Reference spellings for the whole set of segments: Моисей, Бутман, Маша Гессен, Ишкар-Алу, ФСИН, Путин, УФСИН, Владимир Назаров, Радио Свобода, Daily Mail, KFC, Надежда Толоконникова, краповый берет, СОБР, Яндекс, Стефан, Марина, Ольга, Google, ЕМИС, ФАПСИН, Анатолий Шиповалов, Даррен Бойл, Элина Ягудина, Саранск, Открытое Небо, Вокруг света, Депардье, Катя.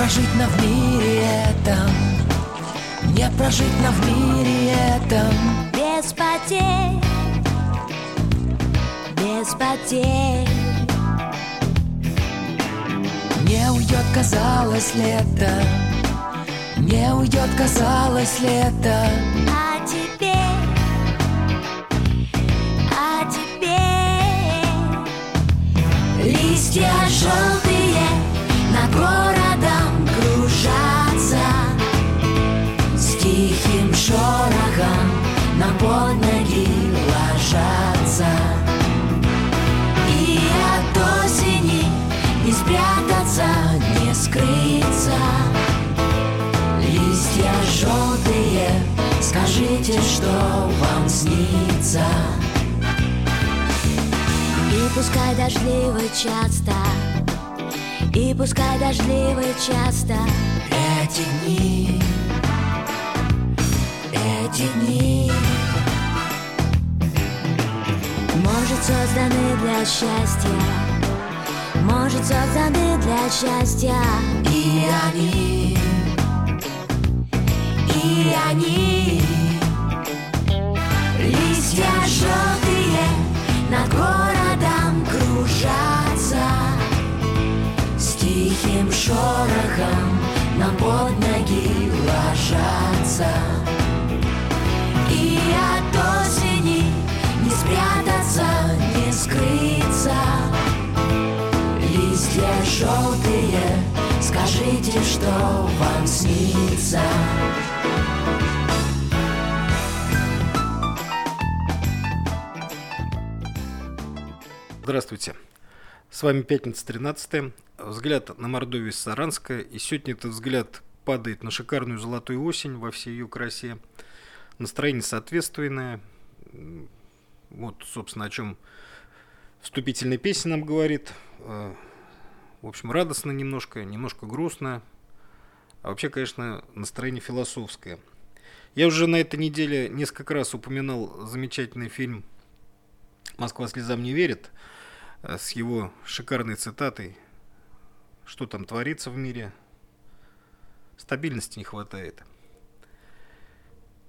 прожить нам в мире этом, не прожить нам в мире этом без потерь, без потерь. Не уйдет, казалось, лето, не уйдет, казалось, лето. А теперь листья желтые над городом кружатся, с тихим шорохом нам под ноги ложатся. И от осени не спрятаться, не скрыться. Листья желтые, скажите, что вам снится. И пускай дождливо часто, и пускай дождливо часто эти дни, может, созданы для счастья, может, созданы для счастья. И они, листья желтые над городом кружатся, с тихим шорохом нам под ноги ложатся. И от осени не спрятаться, не скрыться. Листья желтые, скажите, что вам снится. Здравствуйте, с вами «Пятница 13-я», взгляд на Мордовию из Саранска, и сегодня этот взгляд падает на шикарную золотую осень во всей ее красе, настроение соответственное, вот, собственно, о чем вступительная песня нам говорит. В общем, радостно немножко, немножко грустно. А вообще, конечно, настроение философское. Я уже на этой неделе несколько раз упоминал замечательный фильм «Москва слезам не верит» с его шикарной цитатой «Что там творится в мире? Стабильности не хватает».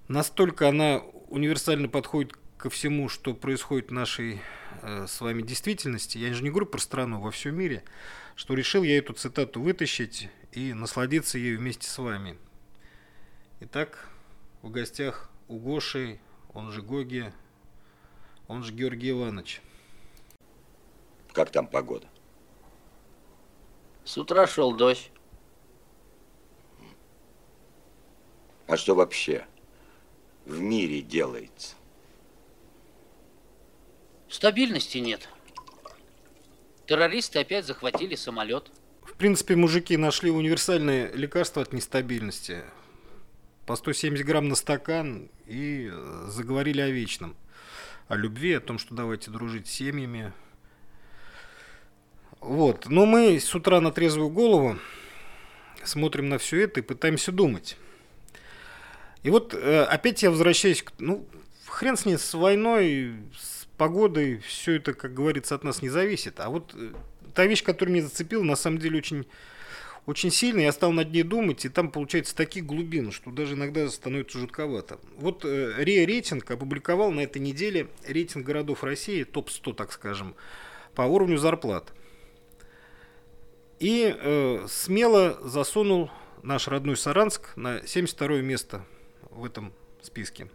Настолько она универсально подходит ко всему, что происходит в нашей с вами действительности. Я же не говорю про страну, во всем мире, что решил я эту цитату вытащить и насладиться ею вместе с вами. Итак, в гостях у Гоши, он же Гоги, он же Георгий Иванович. Как там погода? С утра шел дождь. А что вообще в мире делается? Стабильности нет. Террористы опять захватили самолет. В принципе, мужики нашли универсальное лекарство от нестабильности. По 170 грамм на стакан и заговорили о вечном. О любви, о том, что давайте дружить с семьями. Вот. Но мы с утра на трезвую голову смотрим на все это и пытаемся думать. И вот опять я возвращаюсь к... Ну, хрен с ней, с войной, с погодой, все это, как говорится, от нас не зависит. А вот та вещь, которая меня зацепила, на самом деле очень, очень сильно. Я стал над ней думать, и там получается такие глубины, что даже иногда становится жутковато. Вот РИА-рейтинг опубликовал на этой неделе рейтинг городов России, топ-100, так скажем, по уровню зарплат. И смело засунул наш родной Саранск на 72-е место в этом списке.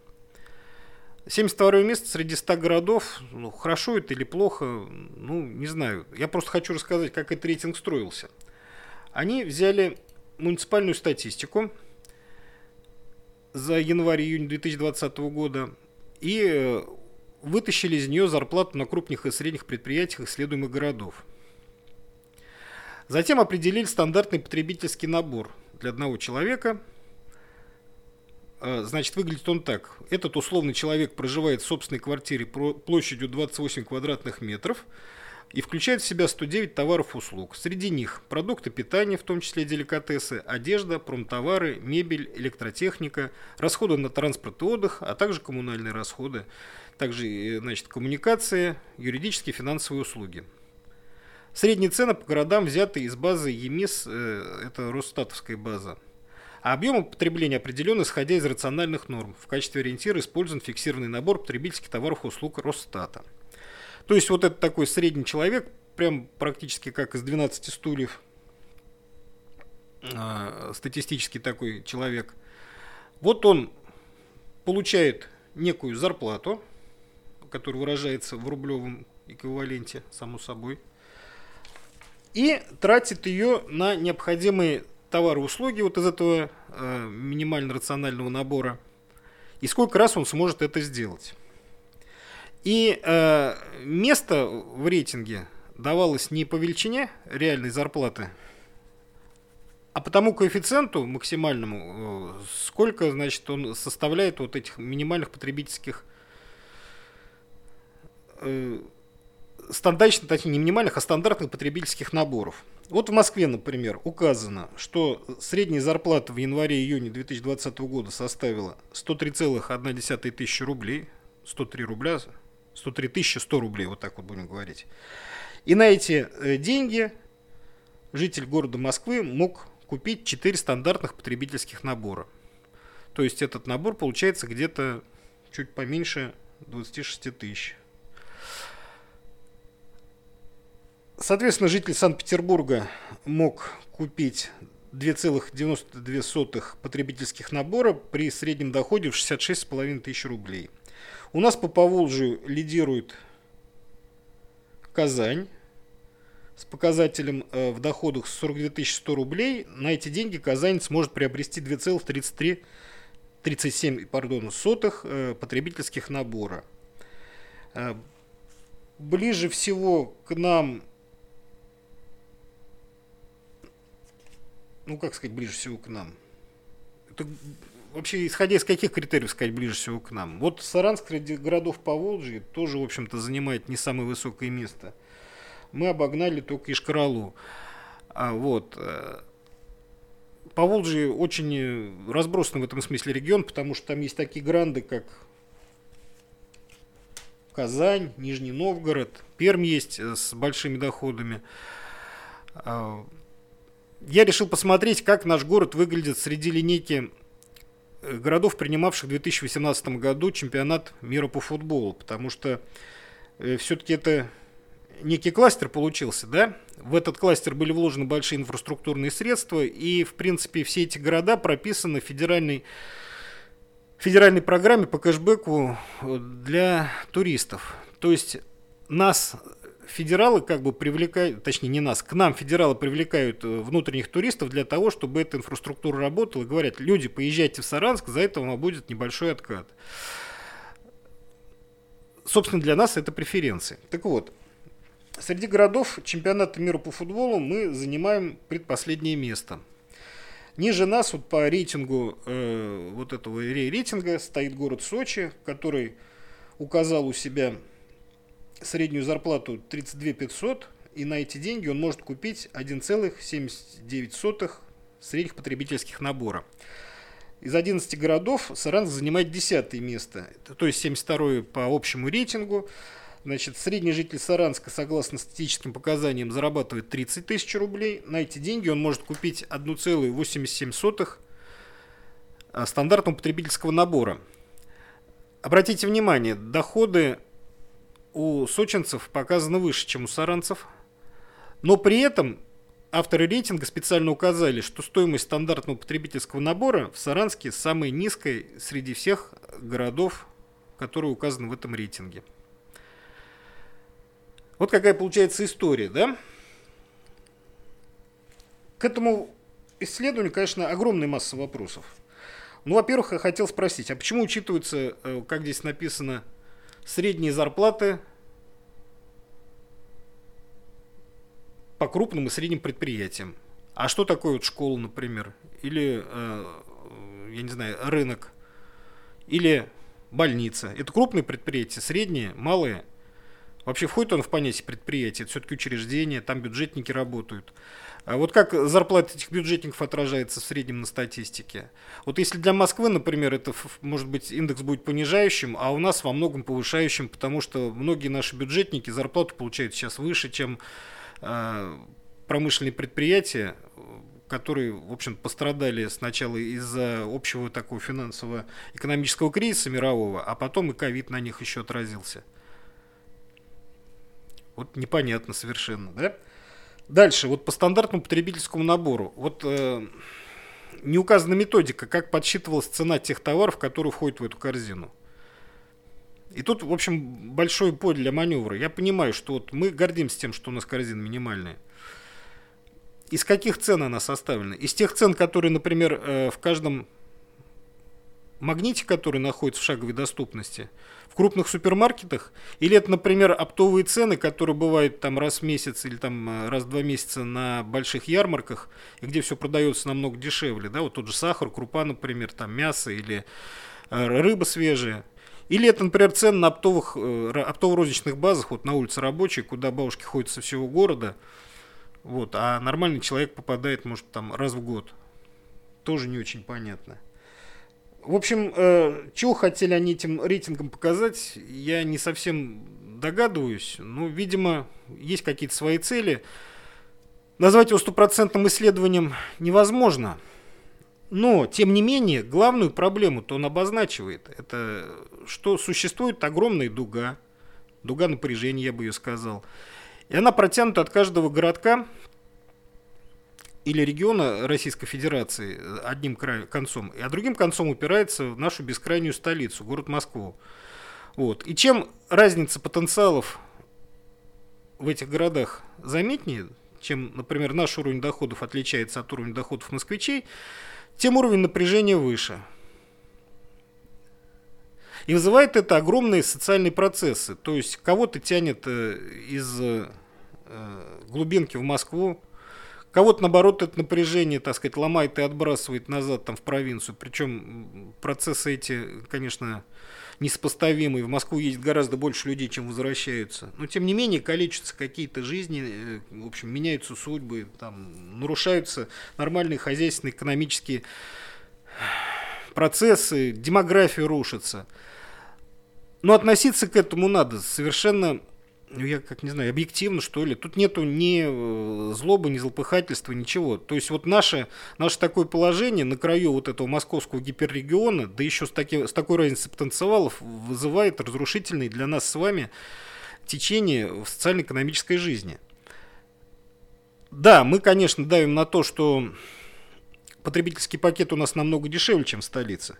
72-е место среди 100 городов, ну, хорошо это или плохо, ну, не знаю. Я просто хочу рассказать, как этот рейтинг строился. Они взяли муниципальную статистику за январь-июнь 2020 года и вытащили из нее зарплату на крупных и средних предприятиях исследуемых городов. Затем определили стандартный потребительский набор для одного человека. Значит, выглядит он так. Этот условный человек проживает в собственной квартире площадью 28 квадратных метров и включает в себя 109 товаров и услуг. Среди них продукты питания, в том числе деликатесы, одежда, промтовары, мебель, электротехника, расходы на транспорт и отдых, а также коммунальные расходы, также, значит, коммуникации, юридические, финансовые услуги. Средние цены по городам взяты из базы ЕМИС, это росстатовская база. А объемы потребления определены, исходя из рациональных норм. В качестве ориентира использован фиксированный набор потребительских товаров и услуг Росстата. То есть вот это такой средний человек, прям практически как из 12 стульев, статистический такой человек. Вот он получает некую зарплату, которая выражается в рублевом эквиваленте, само собой, и тратит ее на необходимые товары и услуги вот из этого минимально рационального набора. И сколько раз он сможет это сделать. И место в рейтинге давалось не по величине реальной зарплаты, а по тому коэффициенту максимальному, сколько, значит, он составляет вот этих минимальных потребительских стандартных, точнее не минимальных, а стандартных потребительских наборов. Вот в Москве, например, указано, что средняя зарплата в январе-июне 2020 года составила 103,1 тысячи рублей, 103 рубля, 103 тысячи 100 рублей, вот так вот будем говорить. И на эти деньги житель города Москвы мог купить 4 стандартных потребительских набора. То есть этот набор получается где-то чуть поменьше 26 тысяч. Соответственно, житель Санкт-Петербурга мог купить 2,92 потребительских набора при среднем доходе в 66,5 тысяч рублей. У нас по Поволжью лидирует Казань с показателем в доходах 42 100 рублей. На эти деньги казанец сможет приобрести 2,37 сотых потребительских набора. Ближе всего к нам... Ну, как сказать, ближе всего к нам? Это вообще, исходя из каких критериев сказать ближе всего к нам? Вот Саранск среди городов Поволжья тоже, в общем-то, занимает не самое высокое место. Мы обогнали только Ишкар-Алу. Вот. Поволжье очень разбросан в этом смысле регион, потому что там есть такие гранды, как Казань, Нижний Новгород, Пермь есть с большими доходами. Я решил посмотреть, как наш город выглядит среди линейки городов, принимавших в 2018 году чемпионат мира по футболу, потому что все-таки это некий кластер получился, да? В этот кластер были вложены большие инфраструктурные средства, и, в принципе, все эти города прописаны в федеральной программе по кэшбэку для туристов. То есть нас... Федералы как бы привлекают, точнее не нас, к нам федералы привлекают внутренних туристов для того, чтобы эта инфраструктура работала. Говорят, люди, поезжайте в Саранск, за это вам будет небольшой откат. Собственно, для нас это преференции. Так вот, среди городов чемпионата мира по футболу мы занимаем предпоследнее место. Ниже нас вот по рейтингу вот этого РИА-рейтинга стоит город Сочи, который указал у себя... среднюю зарплату 32 500, и на эти деньги он может купить 1,79 средних потребительских набора. Из 11 городов Саранск занимает 10 место, то есть 72 по общему рейтингу. Значит, средний житель Саранска, согласно статистическим показаниям, зарабатывает 30 тысяч рублей. На эти деньги он может купить 1,87 стандартного потребительского набора. Обратите внимание, доходы у сочинцев показано выше, чем у саранцев. Но при этом авторы рейтинга специально указали, что стоимость стандартного потребительского набора в Саранске самая низкая среди всех городов, которые указаны в этом рейтинге. Вот какая получается история, да? К этому исследованию, конечно, огромная масса вопросов. Ну, во-первых, я хотел спросить, а почему учитываются, как здесь написано, средние зарплаты по крупным и средним предприятиям. А что такое вот школа, например? Или, я не знаю, рынок? Или больница? Это крупные предприятия, средние, малые. Вообще входит он в понятие предприятия? Это все-таки учреждение, там бюджетники работают. А вот как зарплата этих бюджетников отражается в среднем на статистике? Вот если для Москвы, например, это, может быть, индекс будет понижающим, а у нас во многом повышающим, потому что многие наши бюджетники зарплату получают сейчас выше, чем промышленные предприятия, которые, в общем, пострадали сначала из-за общего такого финансово-экономического кризиса мирового, а потом и ковид на них еще отразился. Вот непонятно совершенно, да? Дальше, вот по стандартному потребительскому набору. Вот не указана методика, как подсчитывалась цена тех товаров, которые входят в эту корзину. И тут, в общем, большое поле для маневра. Я понимаю, что вот мы гордимся тем, что у нас корзина минимальная. Из каких цен она составлена? Из тех цен, которые, например, в каждом магните, который находится в шаговой доступности, в крупных супермаркетах, или это, например, оптовые цены, которые бывают там раз в месяц или там раз в два месяца на больших ярмарках, и где все продается намного дешевле, да, вот тот же сахар, крупа, например, там мясо или рыба свежая. Или это, например, цены на оптово-розничных базах, вот на улице Рабочей, куда бабушки ходят со всего города, вот, а нормальный человек попадает, может, там раз в год. Тоже не очень понятно. В общем, чего хотели они этим рейтингом показать, я не совсем догадываюсь. Но, видимо, есть какие-то свои цели. Назвать его стопроцентным исследованием невозможно. Но, тем не менее, главную проблему-то он обозначивает. Это что существует огромная дуга. Дуга напряжения, я бы ее сказал. И она протянута от каждого городка или региона Российской Федерации одним концом, а другим концом упирается в нашу бескрайнюю столицу, город Москву. Вот. И чем разница потенциалов в этих городах заметнее, чем, например, наш уровень доходов отличается от уровня доходов москвичей, тем уровень напряжения выше. И вызывает это огромные социальные процессы. То есть кого-то тянет из глубинки в Москву, кого-то, наоборот, это напряжение, так сказать, ломает и отбрасывает назад там, в провинцию. Причем процессы эти, конечно, несопоставимые. В Москву ездит гораздо больше людей, чем возвращаются. Но, тем не менее, калечатся какие-то жизни, в общем, меняются судьбы, там, нарушаются нормальные хозяйственные, экономические процессы, демография рушится. Но относиться к этому надо совершенно... я как не знаю, объективно, что ли. Тут нету ни злобы, ни злопыхательства, ничего. То есть вот наше такое положение на краю вот этого московского гиперрегиона, да еще с такой разницей потенциалов, вызывает разрушительные для нас с вами течения в социально-экономической жизни. Да, мы, конечно, давим на то, что потребительский пакет у нас намного дешевле, чем в столице.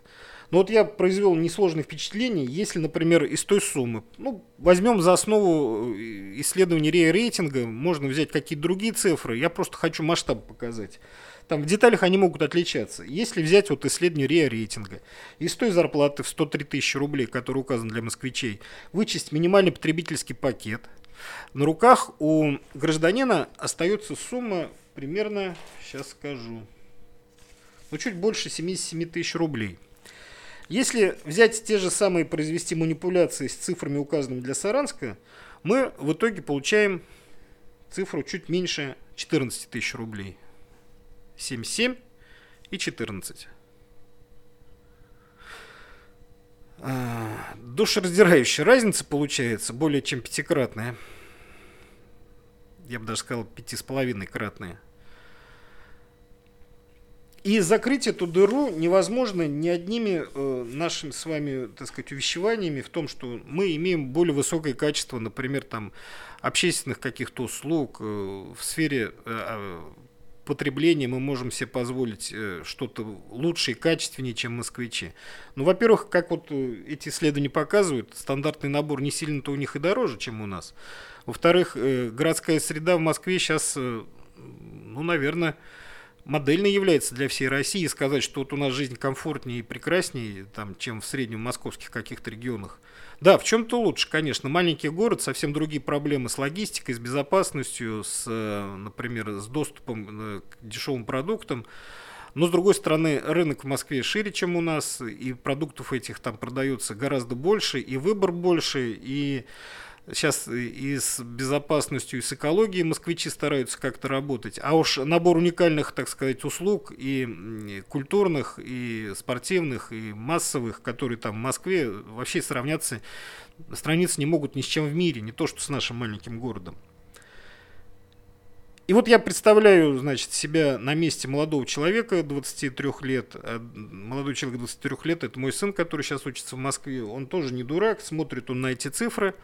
Но вот я произвел несложное впечатление, если, например, из той суммы, ну, возьмем за основу исследование РИА-рейтинга, можно взять какие-то другие цифры, я просто хочу масштаб показать. Там в деталях они могут отличаться. Если взять вот исследование РИА-рейтинга, из той зарплаты в 103 тысячи рублей, которая указана для москвичей, вычесть минимальный потребительский пакет, на руках у гражданина остается сумма примерно, сейчас скажу, ну, чуть больше 77 тысяч рублей. Если взять те же самые, произвести манипуляции с цифрами, указанными для Саранска, мы в итоге получаем цифру чуть меньше 14 тысяч рублей. 77 и 14. Душераздирающая разница получается более чем пятикратная. Я бы даже сказал 5,5-кратная. И закрыть эту дыру невозможно ни одними нашими с вами, так сказать, увещеваниями в том, что мы имеем более высокое качество, например, там, общественных каких-то услуг, в сфере потребления мы можем себе позволить что-то лучше и качественнее, чем москвичи. Ну, во-первых, как вот эти исследования показывают, стандартный набор не сильно-то у них и дороже, чем у нас. Во-вторых, городская среда в Москве сейчас, ну, наверное... модельной является для всей России. Сказать, что вот у нас жизнь комфортнее и прекраснее, там, чем в среднем московских каких-то регионах. Да, в чем-то лучше, конечно. Маленький город, совсем другие проблемы с логистикой, с безопасностью, с, например, с доступом к дешевым продуктам. Но, с другой стороны, рынок в Москве шире, чем у нас, и продуктов этих там продается гораздо больше, и выбор больше, и... сейчас и с безопасностью, и с экологией москвичи стараются как-то работать. А уж набор уникальных, так сказать, услуг, и культурных, и спортивных, и массовых, которые там в Москве, вообще сравниться не могут ни с чем в мире, не то что с нашим маленьким городом. И вот я представляю, значит, себя на месте молодого человека 23 лет. Молодой человек 23 лет, это мой сын, который сейчас учится в Москве. Он тоже не дурак, смотрит он на эти цифры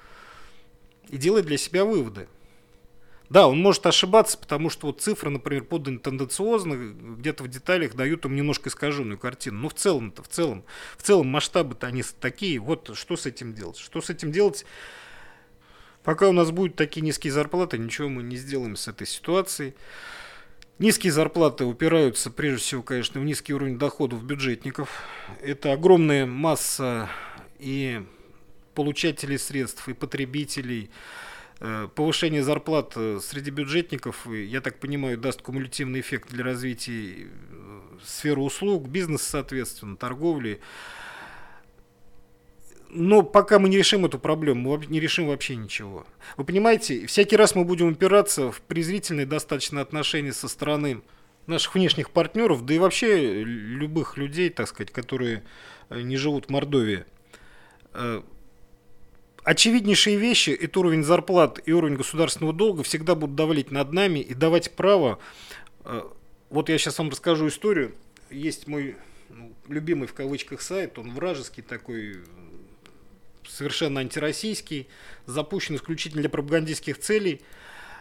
и делает для себя выводы. Да, он может ошибаться, потому что вот цифры, например, поданы тенденциозно, где-то в деталях дают им немножко искаженную картину. Но в целом масштабы-то они такие. Вот что с этим делать? Что с этим делать? Пока у нас будут такие низкие зарплаты, ничего мы не сделаем с этой ситуацией. Низкие зарплаты упираются, прежде всего, конечно, в низкий уровень доходов бюджетников. Это огромная масса и получателей средств, и потребителей. Повышение зарплат среди бюджетников, я так понимаю, даст кумулятивный эффект для развития сферы услуг, бизнеса, соответственно, торговли. Но пока мы не решим эту проблему, мы не решим вообще ничего. Вы понимаете, всякий раз мы будем упираться в презрительные достаточно отношения со стороны наших внешних партнеров, да и вообще любых людей, так сказать, которые не живут в Мордовии. Очевиднейшие вещи, это уровень зарплат и уровень государственного долга, всегда будут давлеть над нами и давать право. Вот я сейчас вам расскажу историю. Есть мой любимый в кавычках сайт, он вражеский такой, совершенно антироссийский, запущен исключительно для пропагандистских целей.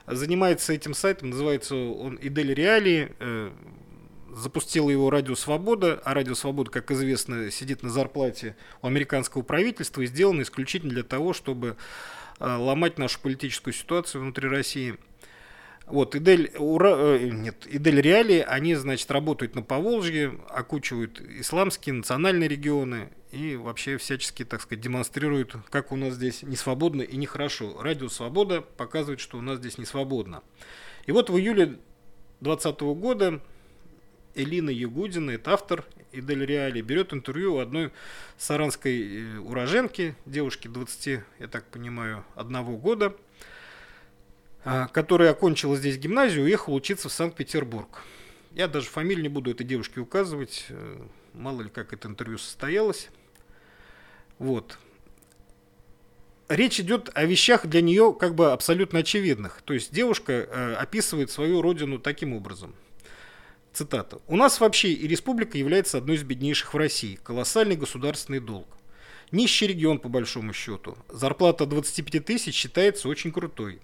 Занимается этим сайтом, называется он «Идель.Реалии». Запустила его «Радио Свобода», а «Радио Свобода», как известно, сидит на зарплате у американского правительства и сделано исключительно для того, чтобы ломать нашу политическую ситуацию внутри России. Вот, «Идель.Реалии», они, значит, работают на Поволжье, окучивают исламские, национальные регионы и вообще всячески, так сказать, демонстрируют, как у нас здесь несвободно и нехорошо. «Радио Свобода» показывает, что у нас здесь несвободно. И вот в июле 2020 года Элина Ягудина, это автор «Идель.Реалии», берет интервью у одной саранской уроженки, девушки 20, я так понимаю, одного года, которая окончила здесь гимназию и уехала учиться в Санкт-Петербург. Я даже фамилию не буду этой девушке указывать, мало ли как это интервью состоялось. Вот. Речь идет о вещах для нее как бы абсолютно очевидных. То есть девушка описывает свою родину таким образом. Цитата. «У нас вообще и республика является одной из беднейших в России. Колоссальный государственный долг. Нищий регион, по большому счету. Зарплата 25 тысяч считается очень крутой.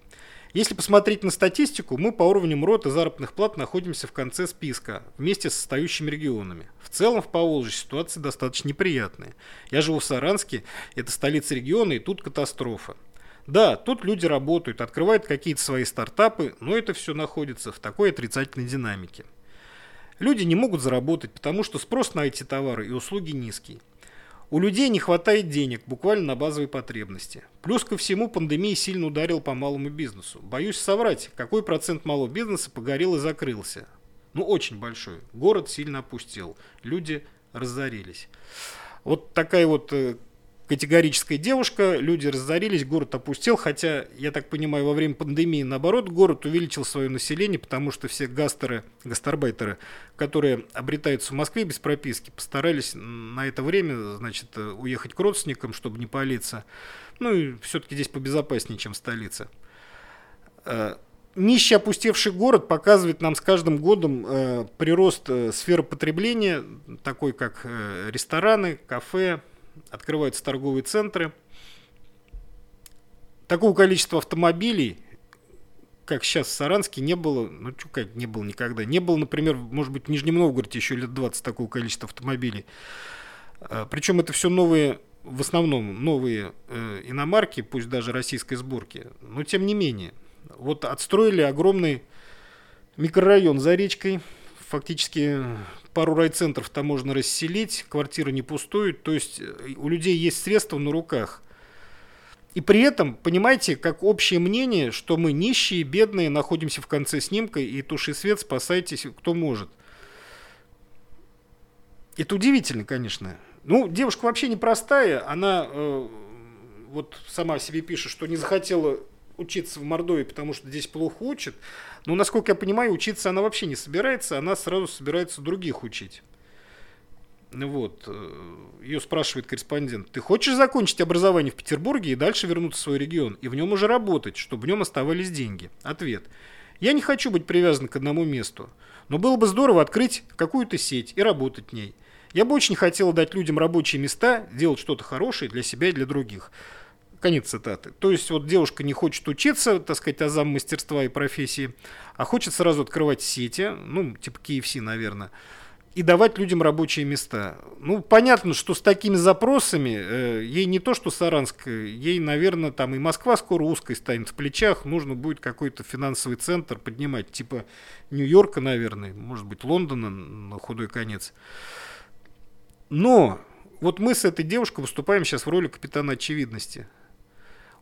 Если посмотреть на статистику, мы по уровню МРОТ и заработных плат находимся в конце списка, вместе с отстающими регионами. В целом в Поволжье ситуация достаточно неприятная. Я живу в Саранске, это столица региона, и тут катастрофа. Да, тут люди работают, открывают какие-то свои стартапы, но это все находится в такой отрицательной динамике. Люди не могут заработать, потому что спрос на эти товары и услуги низкий. У людей не хватает денег, буквально на базовые потребности. Плюс ко всему, пандемия сильно ударила по малому бизнесу. Боюсь соврать, какой процент малого бизнеса погорел и закрылся. Ну, очень большой. Город сильно опустел. Люди разорились». Вот такая вот категорическая девушка. Люди разорились, город опустел. Хотя, я так понимаю, во время пандемии, наоборот, город увеличил свое население, потому что все гастарбайтеры, которые обретаются в Москве без прописки, постарались на это время, значит, уехать к родственникам, чтобы не палиться. Ну и все-таки здесь побезопаснее, чем столица. Нищий опустевший город показывает нам с каждым годом прирост сферы потребления, такой как рестораны, кафе, открываются торговые центры. Такого количества автомобилей, как сейчас в Саранске, не было. Ну, как не было никогда. Не было, например, может быть, в Нижнем Новгороде еще лет 20 такого количества автомобилей. Причем это все новые, в основном, новые иномарки, пусть даже российской сборки. Но тем не менее. Вот отстроили огромный микрорайон за речкой. Фактически пару райцентров там можно расселить, квартиры не пустуют, то есть у людей есть средства на руках. И при этом, понимаете, как общее мнение, что мы нищие, бедные, находимся в конце снимка, и туши свет, спасайтесь, кто может. Это удивительно, конечно. Ну, девушка вообще непростая, она вот сама себе пишет, что не захотела учиться в Мордовии, потому что здесь плохо учат. Но, насколько я понимаю, учиться она вообще не собирается, она сразу собирается других учить. Вот. Ее спрашивает корреспондент: «Ты хочешь закончить образование в Петербурге и дальше вернуться в свой регион, и в нем уже работать, чтобы в нем оставались деньги?» Ответ: Я не хочу быть привязан к одному месту, но было бы здорово открыть какую-то сеть и работать в ней. Я бы очень хотела дать людям рабочие места, делать что-то хорошее для себя и для других». Конец цитаты. То есть вот девушка не хочет учиться, так сказать, азам мастерства и профессии, а хочет сразу открывать сети, ну, типа KFC, наверное, и давать людям рабочие места. Ну, понятно, что с такими запросами ей не то, что Саранск, ей, наверное, там и Москва скоро узкой станет в плечах, нужно будет какой-то финансовый центр поднимать, типа Нью-Йорка, наверное, может быть, Лондона на худой конец. Но вот мы с этой девушкой выступаем сейчас в роли капитана очевидности.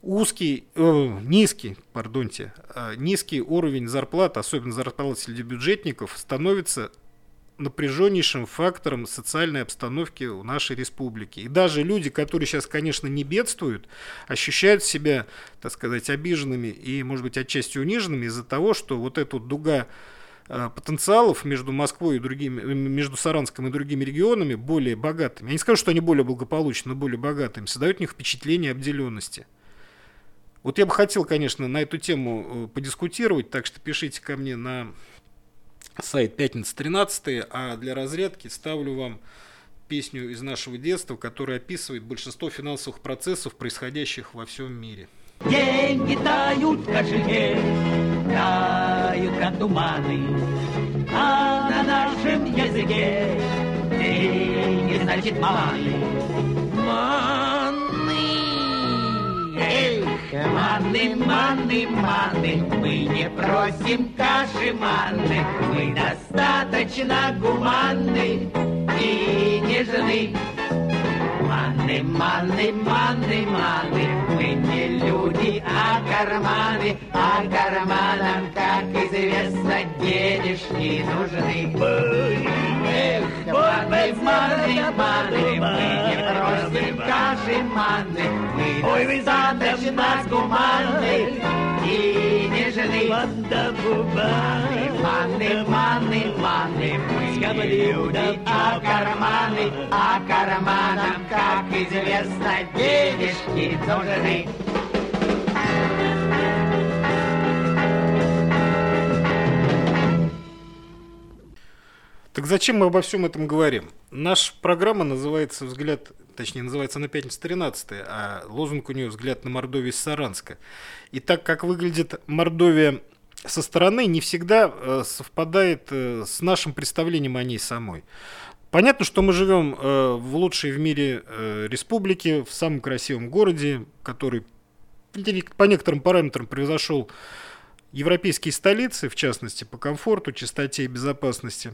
Низкий уровень зарплат, особенно зарплат среди бюджетников, становится напряженнейшим фактором социальной обстановки в нашей республике. И даже люди, которые сейчас, конечно, не бедствуют, ощущают себя, так сказать, обиженными и, может быть, отчасти униженными из-за того, что вот эта вот дуга потенциалов между Москвой и другими, между Саранском и другими регионами, более богатыми. Я не скажу, что они более благополучны, но более богатыми, создают у них впечатление обделенности. Вот я бы хотел, конечно, на эту тему подискутировать, так что пишите ко мне на сайт «Пятница 13-я», а для разрядки ставлю вам песню из нашего детства, которая описывает большинство финансовых процессов, происходящих во всем мире. Деньги тают в кошельке, тают как туманы, а на нашем языке деньги значит маны. Маны, эй! Маны, маны, маны, мы не просим каши маны, мы достаточно гуманны и нежны. Маны, маны, маны, маны, мы не люди, а карманам, как известно, денежки нужны. Эх, маны, маны, маны, мы не просим каши маны, мы достаточно гуманны и нежны. Маны, маны, маны, мы не люди, а карманам, как известно, денежки нужны. Так зачем мы обо всем этом говорим? Наша программа называется «Взгляд», точнее, называется она «Пятница 13-я», а лозунг у нее «Взгляд на Мордовию из Саранска». И так как выглядит Мордовия со стороны, не всегда совпадает с нашим представлением о ней самой. Понятно, что мы живем в лучшей в мире республике, в самом красивом городе, который по некоторым параметрам превзошел европейские столицы, в частности, по комфорту, чистоте и безопасности.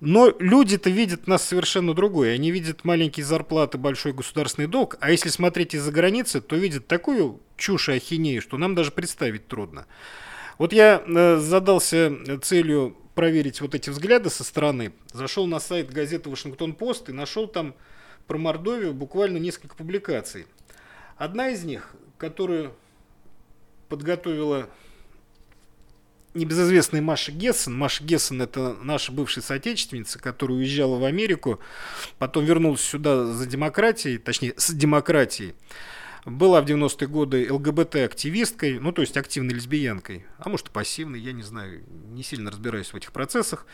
Но люди-то видят нас совершенно другое. Они видят маленькие зарплаты, большой государственный долг. А если смотреть из-за границы, то видят такую чушь и ахинею, что нам даже представить трудно. Вот я задался целью проверить вот эти взгляды со стороны. Зашел на сайт газеты «Вашингтон-Пост» и нашел там про Мордовию буквально несколько публикаций. Одна из них, которую подготовила небезызвестная Маша Гессен. Маша Гессен — это наша бывшая соотечественница, которая уезжала в Америку, потом вернулась сюда за демократией, точнее, с демократией. Была в 90-е годы ЛГБТ-активисткой, ну, то есть активной лесбиянкой, а может и пассивной, я не знаю, не сильно разбираюсь в этих процессах.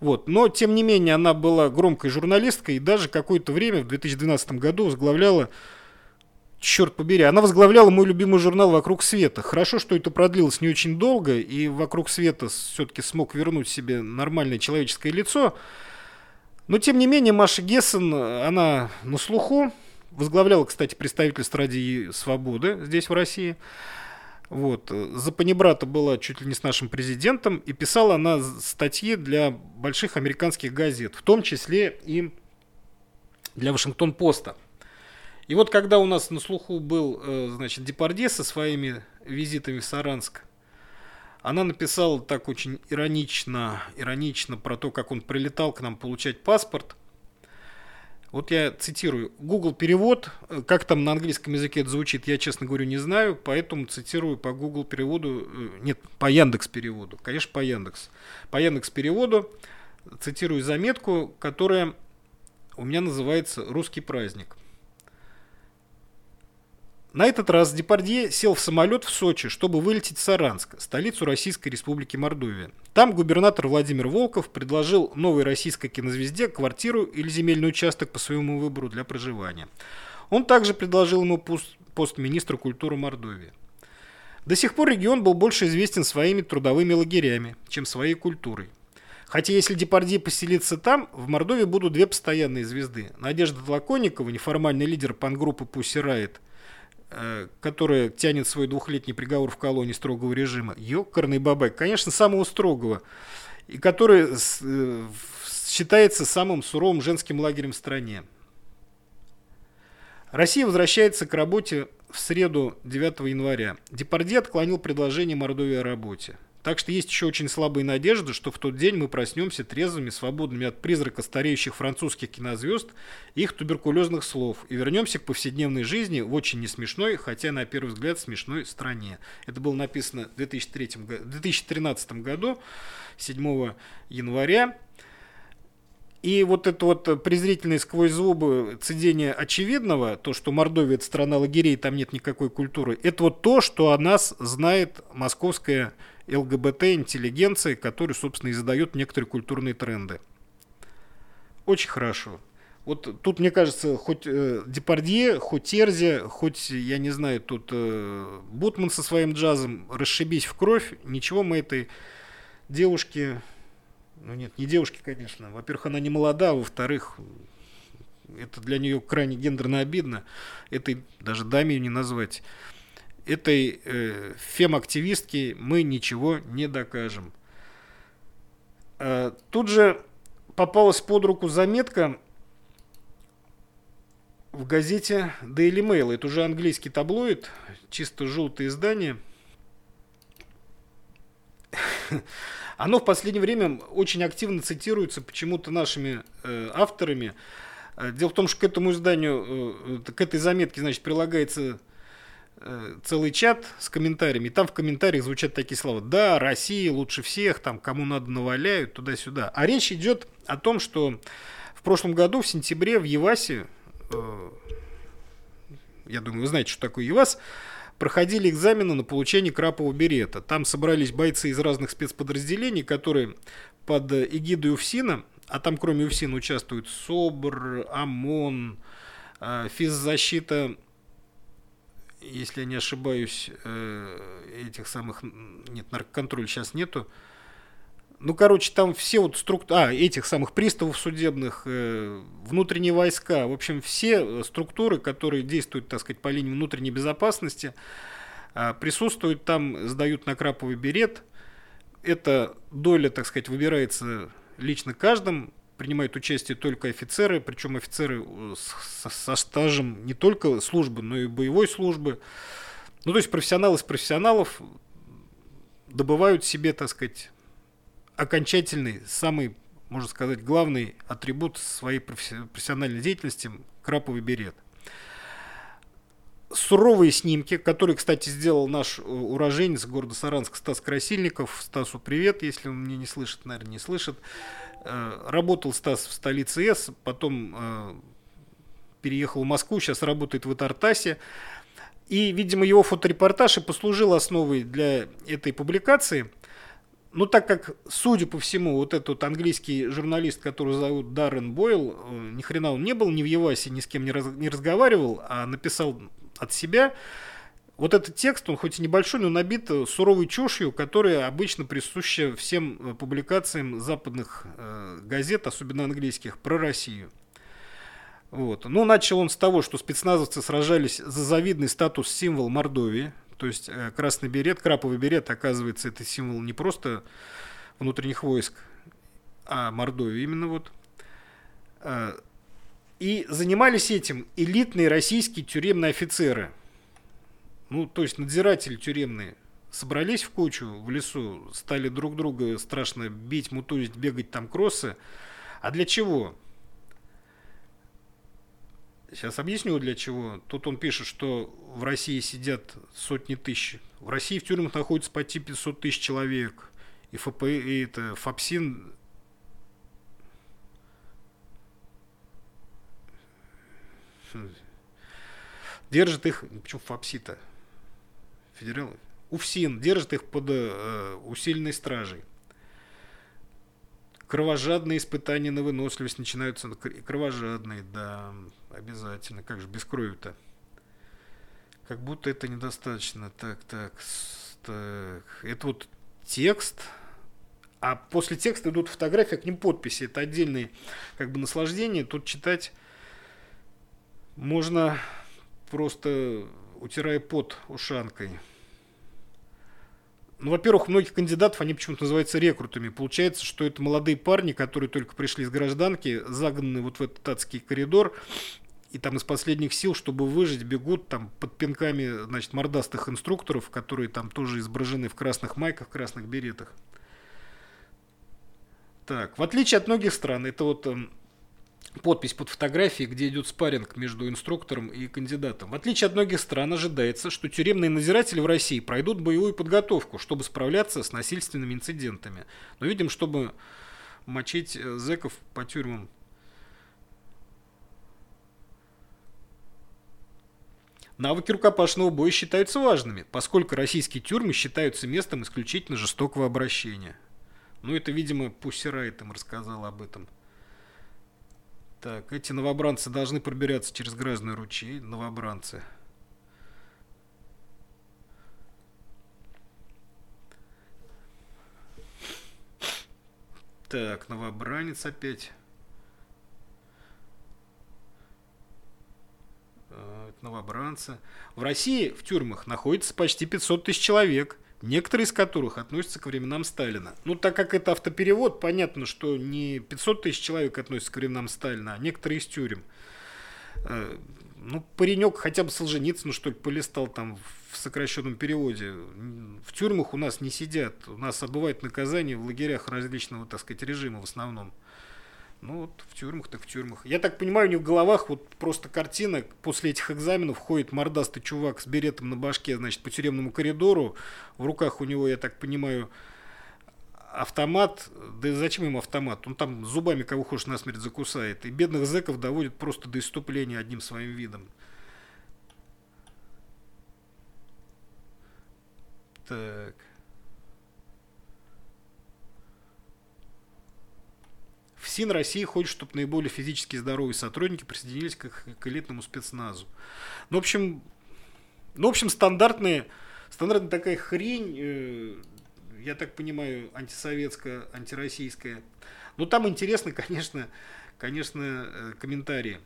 Вот. Но, тем не менее, она была громкой журналисткой и даже какое-то время, в 2012 году, возглавляла, черт побери, она возглавляла мой любимый журнал «Вокруг света». Хорошо, что это продлилось не очень долго, и «Вокруг света» все-таки смог вернуть себе нормальное человеческое лицо. Но, тем не менее, Маша Гессен, она на слуху, возглавляла, кстати, представительство «Радио Свободы» здесь, в России. Вот. За панибрата была чуть ли не с нашим президентом, и писала она статьи для больших американских газет, в том числе и для «Вашингтон-Поста». И вот когда у нас на слуху был, значит, Депардье со своими визитами в Саранск, она написала так очень иронично про то, как он прилетал к нам получать паспорт. Вот я цитирую. Google перевод, как там на английском языке это звучит, я, честно говорю, не знаю, поэтому цитирую по Google переводу, нет, по Яндекс переводу, конечно, по Яндекс. По Яндекс переводу цитирую заметку, которая у меня называется «Русский праздник». На этот раз Депардье сел в самолет в Сочи, чтобы вылететь в Саранск, столицу Российской Республики Мордовия. Там губернатор Владимир Волков предложил новой российской кинозвезде квартиру или земельный участок по своему выбору для проживания. Он также предложил ему пост министра культуры Мордовии. До сих пор регион был больше известен своими трудовыми лагерями, чем своей культурой. Хотя если Депардье поселится там, в Мордовии будут две постоянные звезды. Надежда Толоконникова, неформальный лидер панк-группы Pussy Riot, которая тянет свой двухлетний приговор в колонии строгого режима, ёкарный бабай, конечно, самого строгого, и который считается самым суровым женским лагерем в стране. Россия возвращается к работе в среду 9 января. Депардье отклонил предложение Мордовии о работе. Так что есть еще очень слабые надежды, что в тот день мы проснемся трезвыми, свободными от призрака стареющих французских кинозвезд и их туберкулезных слов и вернемся к повседневной жизни в очень несмешной, хотя на первый взгляд смешной стране. Это было написано в 2013 году, 7 января. И вот это вот презрительное сквозь зубы цедение очевидного, то, что Мордовия – это страна лагерей, там нет никакой культуры, это вот то, что о нас знает московская ЛГБТ-интеллигенция, которая, собственно, и задает некоторые культурные тренды. Очень хорошо. Вот тут, мне кажется, хоть Депардье, хоть Терзи, хоть, я не знаю, тут Бутман со своим джазом, расшибись в кровь, ничего мы этой девушке... Ну нет, не девушки, конечно. Во-первых, она не молода, а во-вторых, это для нее крайне гендерно обидно. Этой даже даме ее не назвать. Этой фем-активистке мы ничего не докажем. Тут же попалась под руку заметка в газете Daily Mail. Это уже английский таблоид, чисто желтое издание. Оно в последнее время очень активно цитируется почему-то нашими авторами. Дело в том, что к этому изданию, к этой заметке, значит, прилагается целый чат с комментариями. И там в комментариях звучат такие слова: «Да, Россия лучше всех, там кому надо наваляют, туда-сюда». А речь идет о том, что в прошлом году в сентябре в ЕВАСе, я думаю, вы знаете, что такое ЕВАС, проходили экзамены на получение крапового берета. Там собрались бойцы из разных спецподразделений, которые под эгидой УФСИНа, а там кроме УФСИНа участвуют СОБР, ОМОН, физзащита, если я не ошибаюсь, этих самых... Нет, наркоконтроля сейчас нету. Ну, короче, там все вот структуры... этих самых приставов судебных, внутренние войска. В общем, все структуры, которые действуют, так сказать, по линии внутренней безопасности, присутствуют там, сдают на краповый берет. Эта доля, так сказать, выбирается лично каждым. Принимают участие только офицеры, причем офицеры со стажем не только службы, но и боевой службы. Ну, то есть профессионалы из профессионалов добывают себе, так сказать, окончательный, самый, можно сказать, главный атрибут своей профессиональной деятельности – краповый берет. Суровые снимки, которые, кстати, сделал наш уроженец города Саранска Стас Красильников. Стасу привет, если он меня не слышит, наверное, не слышит. Работал Стас в столице С, потом переехал в Москву, сейчас работает в Итар-Тассе. И, видимо, его фоторепортаж и послужил основой для этой публикации. Но так как, судя по всему, вот этот вот английский журналист, которого зовут Даррен Бойл, ни хрена он не был ни в ЕВАСе, ни с кем не разговаривал, а написал от себя, вот этот текст, он хоть и небольшой, но набит суровой чушью, которая обычно присуща всем публикациям западных газет, особенно английских, про Россию. Вот. Ну, начал он с того, что спецназовцы сражались за завидный статус-символ Мордовии, то есть красный берет, краповый берет, оказывается, это символ не просто внутренних войск, а Мордовии именно вот. И занимались этим элитные российские тюремные офицеры. Ну, то есть надзиратели тюремные собрались в кучу в лесу, стали друг друга страшно бить, мутузить, бегать там кроссы. А для чего? Сейчас объясню, для чего. Тут он пишет, что в России сидят сотни тысяч. В России в тюрьмах находится почти 500 тысяч человек. И ФАПСИН... Держит их, почему ФАПСИ-то? Федералы? УФСИН держит их под усиленной стражей. Кровожадные испытания на выносливость начинаются. Кровожадные, да, обязательно. Как же без крови-то? Как будто это недостаточно. Так. Это вот текст. А после текста идут фотографии, к ним подписи. Это отдельные как бы наслаждения. Тут читать можно просто утирая пот ушанкой. Ну, во-первых, многих кандидатов, они почему-то называются рекрутами. Получается, что это молодые парни, которые только пришли из гражданки, загнаны вот в этот адский коридор, и там из последних сил, чтобы выжить, бегут там под пинками, значит, мордастых инструкторов, которые там тоже изображены в красных майках, в красных беретах. Так, в отличие от многих стран, это вот подпись под фотографией, где идет спарринг между инструктором и кандидатом. В отличие от многих стран, ожидается, что тюремные надзиратели в России пройдут боевую подготовку, чтобы справляться с насильственными инцидентами. Но, видим, чтобы мочить зэков по тюрьмам. Навыки рукопашного боя считаются важными, поскольку российские тюрьмы считаются местом исключительно жестокого обращения. Ну, это, видимо, Pussy Riot им рассказал об этом. Так, эти новобранцы должны пробираться через грязный ручей. Новобранцы. Так, новобранец опять. Новобранцы. В России в тюрьмах находится почти 500 тысяч человек, некоторые из которых относятся к временам Сталина. Ну, так как это автоперевод, понятно, что не 500 тысяч человек относятся к временам Сталина, а некоторые из тюрем. Ну, паренек хотя бы Солженицын, что ли, полистал там в сокращенном переводе. В тюрьмах у нас не сидят. У нас отбывают наказание в лагерях различного, так сказать, режима в основном. Ну, вот в тюрьмах так в тюрьмах. Я так понимаю, у них в головах вот просто картина. После этих экзаменов ходит мордастый чувак с беретом на башке, значит, по тюремному коридору. В руках у него, я так понимаю, автомат. Да зачем им автомат? Он там зубами кого хочешь насмерть закусает. И бедных зэков доводит просто до иступления одним своим видом. Так... ФСИН России хочет, чтобы наиболее физически здоровые сотрудники присоединились к элитному спецназу. Ну, в общем, стандартная такая хрень, я так понимаю, антисоветская, антироссийская. Но там интересны, конечно, комментарии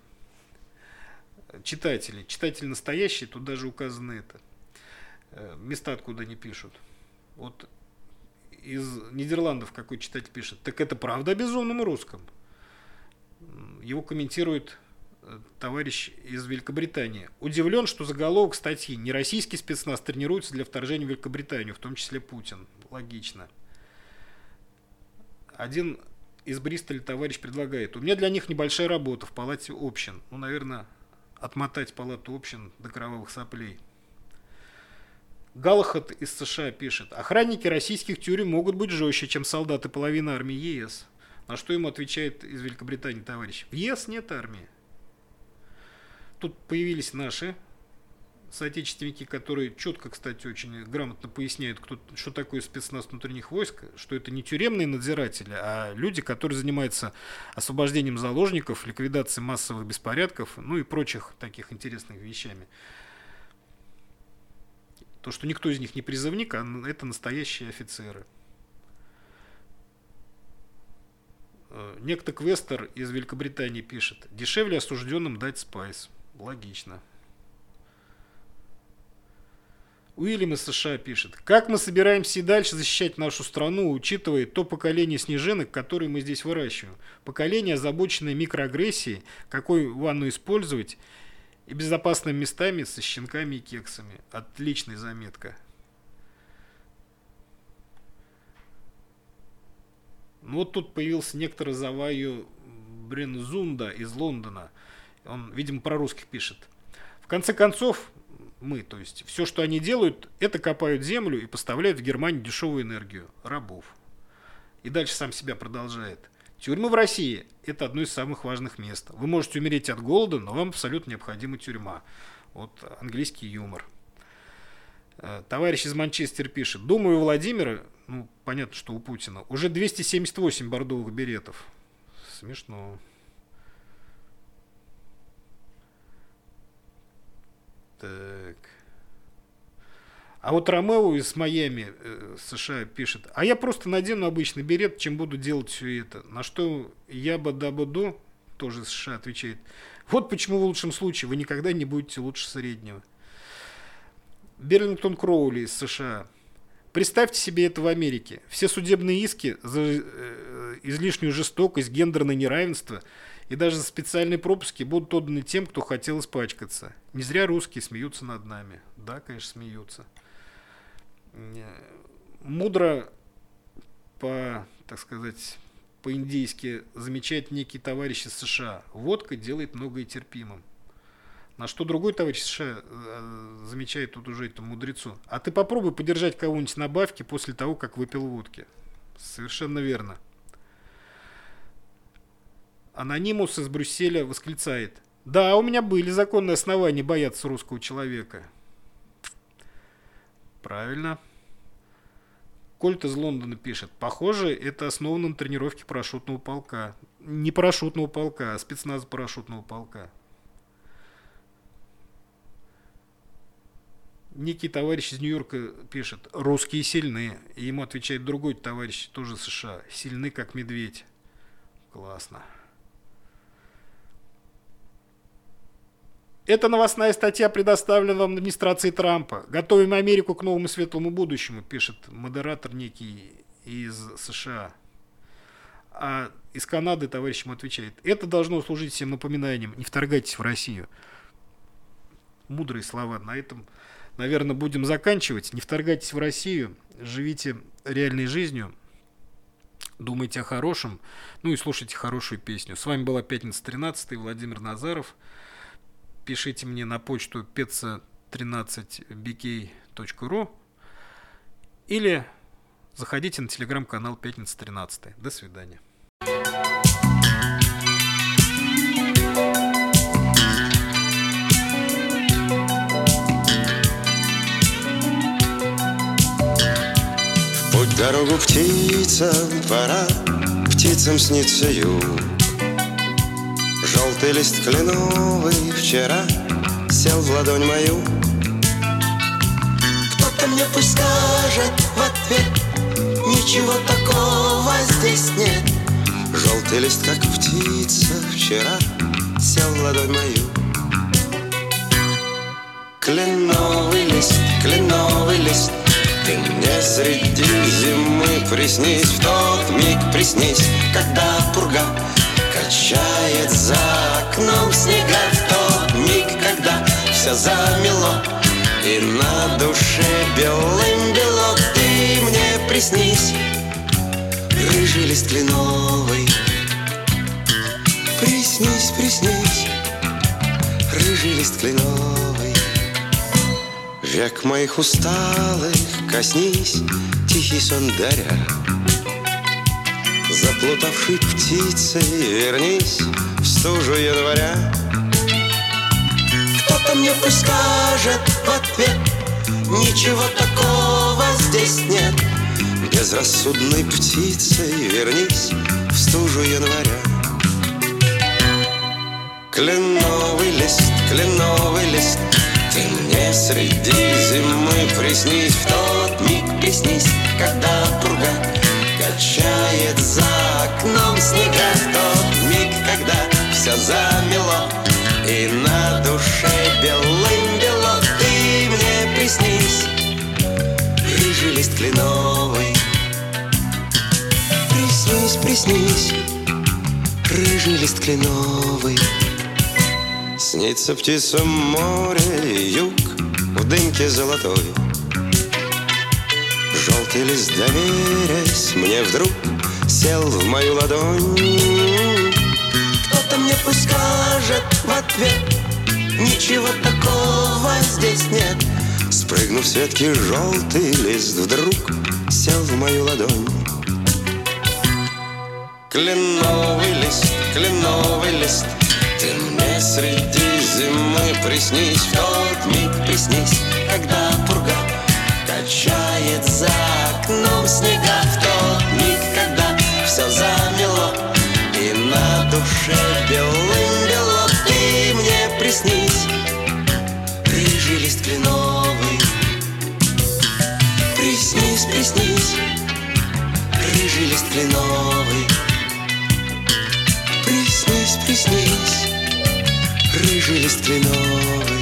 читателей. Читатели настоящие, тут даже указано это. Места, откуда они пишут. Вот. Из Нидерландов какой читатель пишет. Так это правда о безумном русском? Его комментирует товарищ из Великобритании. Удивлен, что заголовок статьи «Не российский спецназ тренируется для вторжения в Великобританию, в том числе Путин». Логично. Один из Бристоля товарищ предлагает. У меня для них небольшая работа в палате общин. Ну, наверное, отмотать палату общин до кровавых соплей. Галахат из США пишет. Охранники российских тюрем могут быть жестче, чем солдаты половины армии ЕС. На что ему отвечает из Великобритании товарищ. В ЕС нет армии. Тут появились наши соотечественники, которые четко, кстати, очень грамотно поясняют, что такое спецназ внутренних войск, что это не тюремные надзиратели, а люди, которые занимаются освобождением заложников, ликвидацией массовых беспорядков, ну и прочих таких интересных вещами. То, что никто из них не призывник, а это настоящие офицеры. Некто Квестер из Великобритании пишет. Дешевле осужденным дать спайс. Логично. Уильям из США пишет. Как мы собираемся и дальше защищать нашу страну, учитывая то поколение снежинок, которые мы здесь выращиваем? Поколение, озабоченное микроагрессией, какую ванну использовать, и безопасными местами со щенками и кексами. Отличная заметка. Ну вот тут появился некто Заваю Брензунда из Лондона. Он, видимо, про русских пишет. В конце концов, мы, то есть, все, что они делают, это копают землю и поставляют в Германию дешевую энергию. Рабов. И дальше сам себя продолжает. Тюрьмы в России – это одно из самых важных мест. Вы можете умереть от голода, но вам абсолютно необходима тюрьма. Вот английский юмор. Товарищ из Манчестера пишет. Думаю, у Владимира, ну, понятно, что у Путина, уже 278 бордовых беретов. Смешно. Так. А вот Ромео из Майами, США, пишет. А я просто надену обычный берет, чем буду делать все это. На что ябада-буду, тоже США, отвечает. Вот почему в лучшем случае вы никогда не будете лучше среднего. Берлингтон Кроули из США. Представьте себе это в Америке. Все судебные иски за излишнюю жестокость, гендерное неравенство и даже за специальные пропуски будут отданы тем, кто хотел испачкаться. Не зря русские смеются над нами. Да, конечно, смеются. Мудро, так сказать, по-индийски замечает некий товарищ из США. Водка делает многое терпимым. На что другой товарищ США замечает тут уже этому мудрецу. А ты попробуй подержать кого-нибудь на бавке после того, как выпил водки. Совершенно верно. Анонимус из Брюсселя восклицает. Да, у меня были законные основания бояться русского человека. Правильно. Кольт из Лондона пишет. Похоже, это основано на тренировке парашютного полка. Не парашютного полка, а спецназа парашютного полка. Некий товарищ из Нью-Йорка пишет, русские сильны. И ему отвечает другой товарищ, тоже США, сильны как медведь. Классно. Эта новостная статья предоставлена вам администрацией Трампа. Готовим Америку к новому светлому будущему, пишет модератор некий из США. А из Канады товарищ ему отвечает, это должно служить всем напоминанием, не вторгайтесь в Россию. Мудрые слова. На этом... Наверное, будем заканчивать. Не вторгайтесь в Россию, живите реальной жизнью, думайте о хорошем, ну и слушайте хорошую песню. С вами была «Пятница 13-я», Владимир Назаров. Пишите мне на почту petsa13bk.ru или заходите на телеграм-канал «Пятница 13-я». До свидания. Дорогу птица, пора, птицам снится юг. Желтый лист кленовый вчера сел в ладонь мою. Кто-то мне пусть скажет в ответ, ничего такого здесь нет. Желтый лист, как птица, вчера сел в ладонь мою. Кленовый лист, кленовый лист, ты мне среди зимы приснись, в тот миг приснись, когда пурга качает за окном снега, в тот миг, когда все замело и на душе белым бело, ты мне приснись, рыжий лист кленовый, приснись, приснись, рыжий лист кленовый. Век моих усталых коснись, тихий сон даря. Заплутавшей птицей вернись в стужу января. Кто-то мне пусть скажет в ответ, ничего такого здесь нет. Безрассудной птицей вернись в стужу января. Кленовый лист, кленовый лист, ты мне среди зимы приснись, в тот миг приснись, когда пурга качает за окном снега, в тот миг, когда все замело и на душе белым бело, ты мне приснись, рыжий лист кленовый, приснись, приснись, рыжий лист кленовый. Снится птицам море и юг в дымке золотой. Желтый лист, доверясь мне, вдруг сел в мою ладонь. Кто-то мне пусть скажет в ответ, ничего такого здесь нет. Спрыгнув с ветки, желтый лист вдруг сел в мою ладонь. Кленовый лист, кленовый лист, Ты мне среди зимы приснись, в тот миг приснись, когда пурга качает за окном снега, в тот миг, когда все замело и на душе белым-бело. Ты мне приснись, рыжий лист кленовый, приснись, приснись, рыжий лист кленовый, приснись, приснись, рыжий лист кленовый.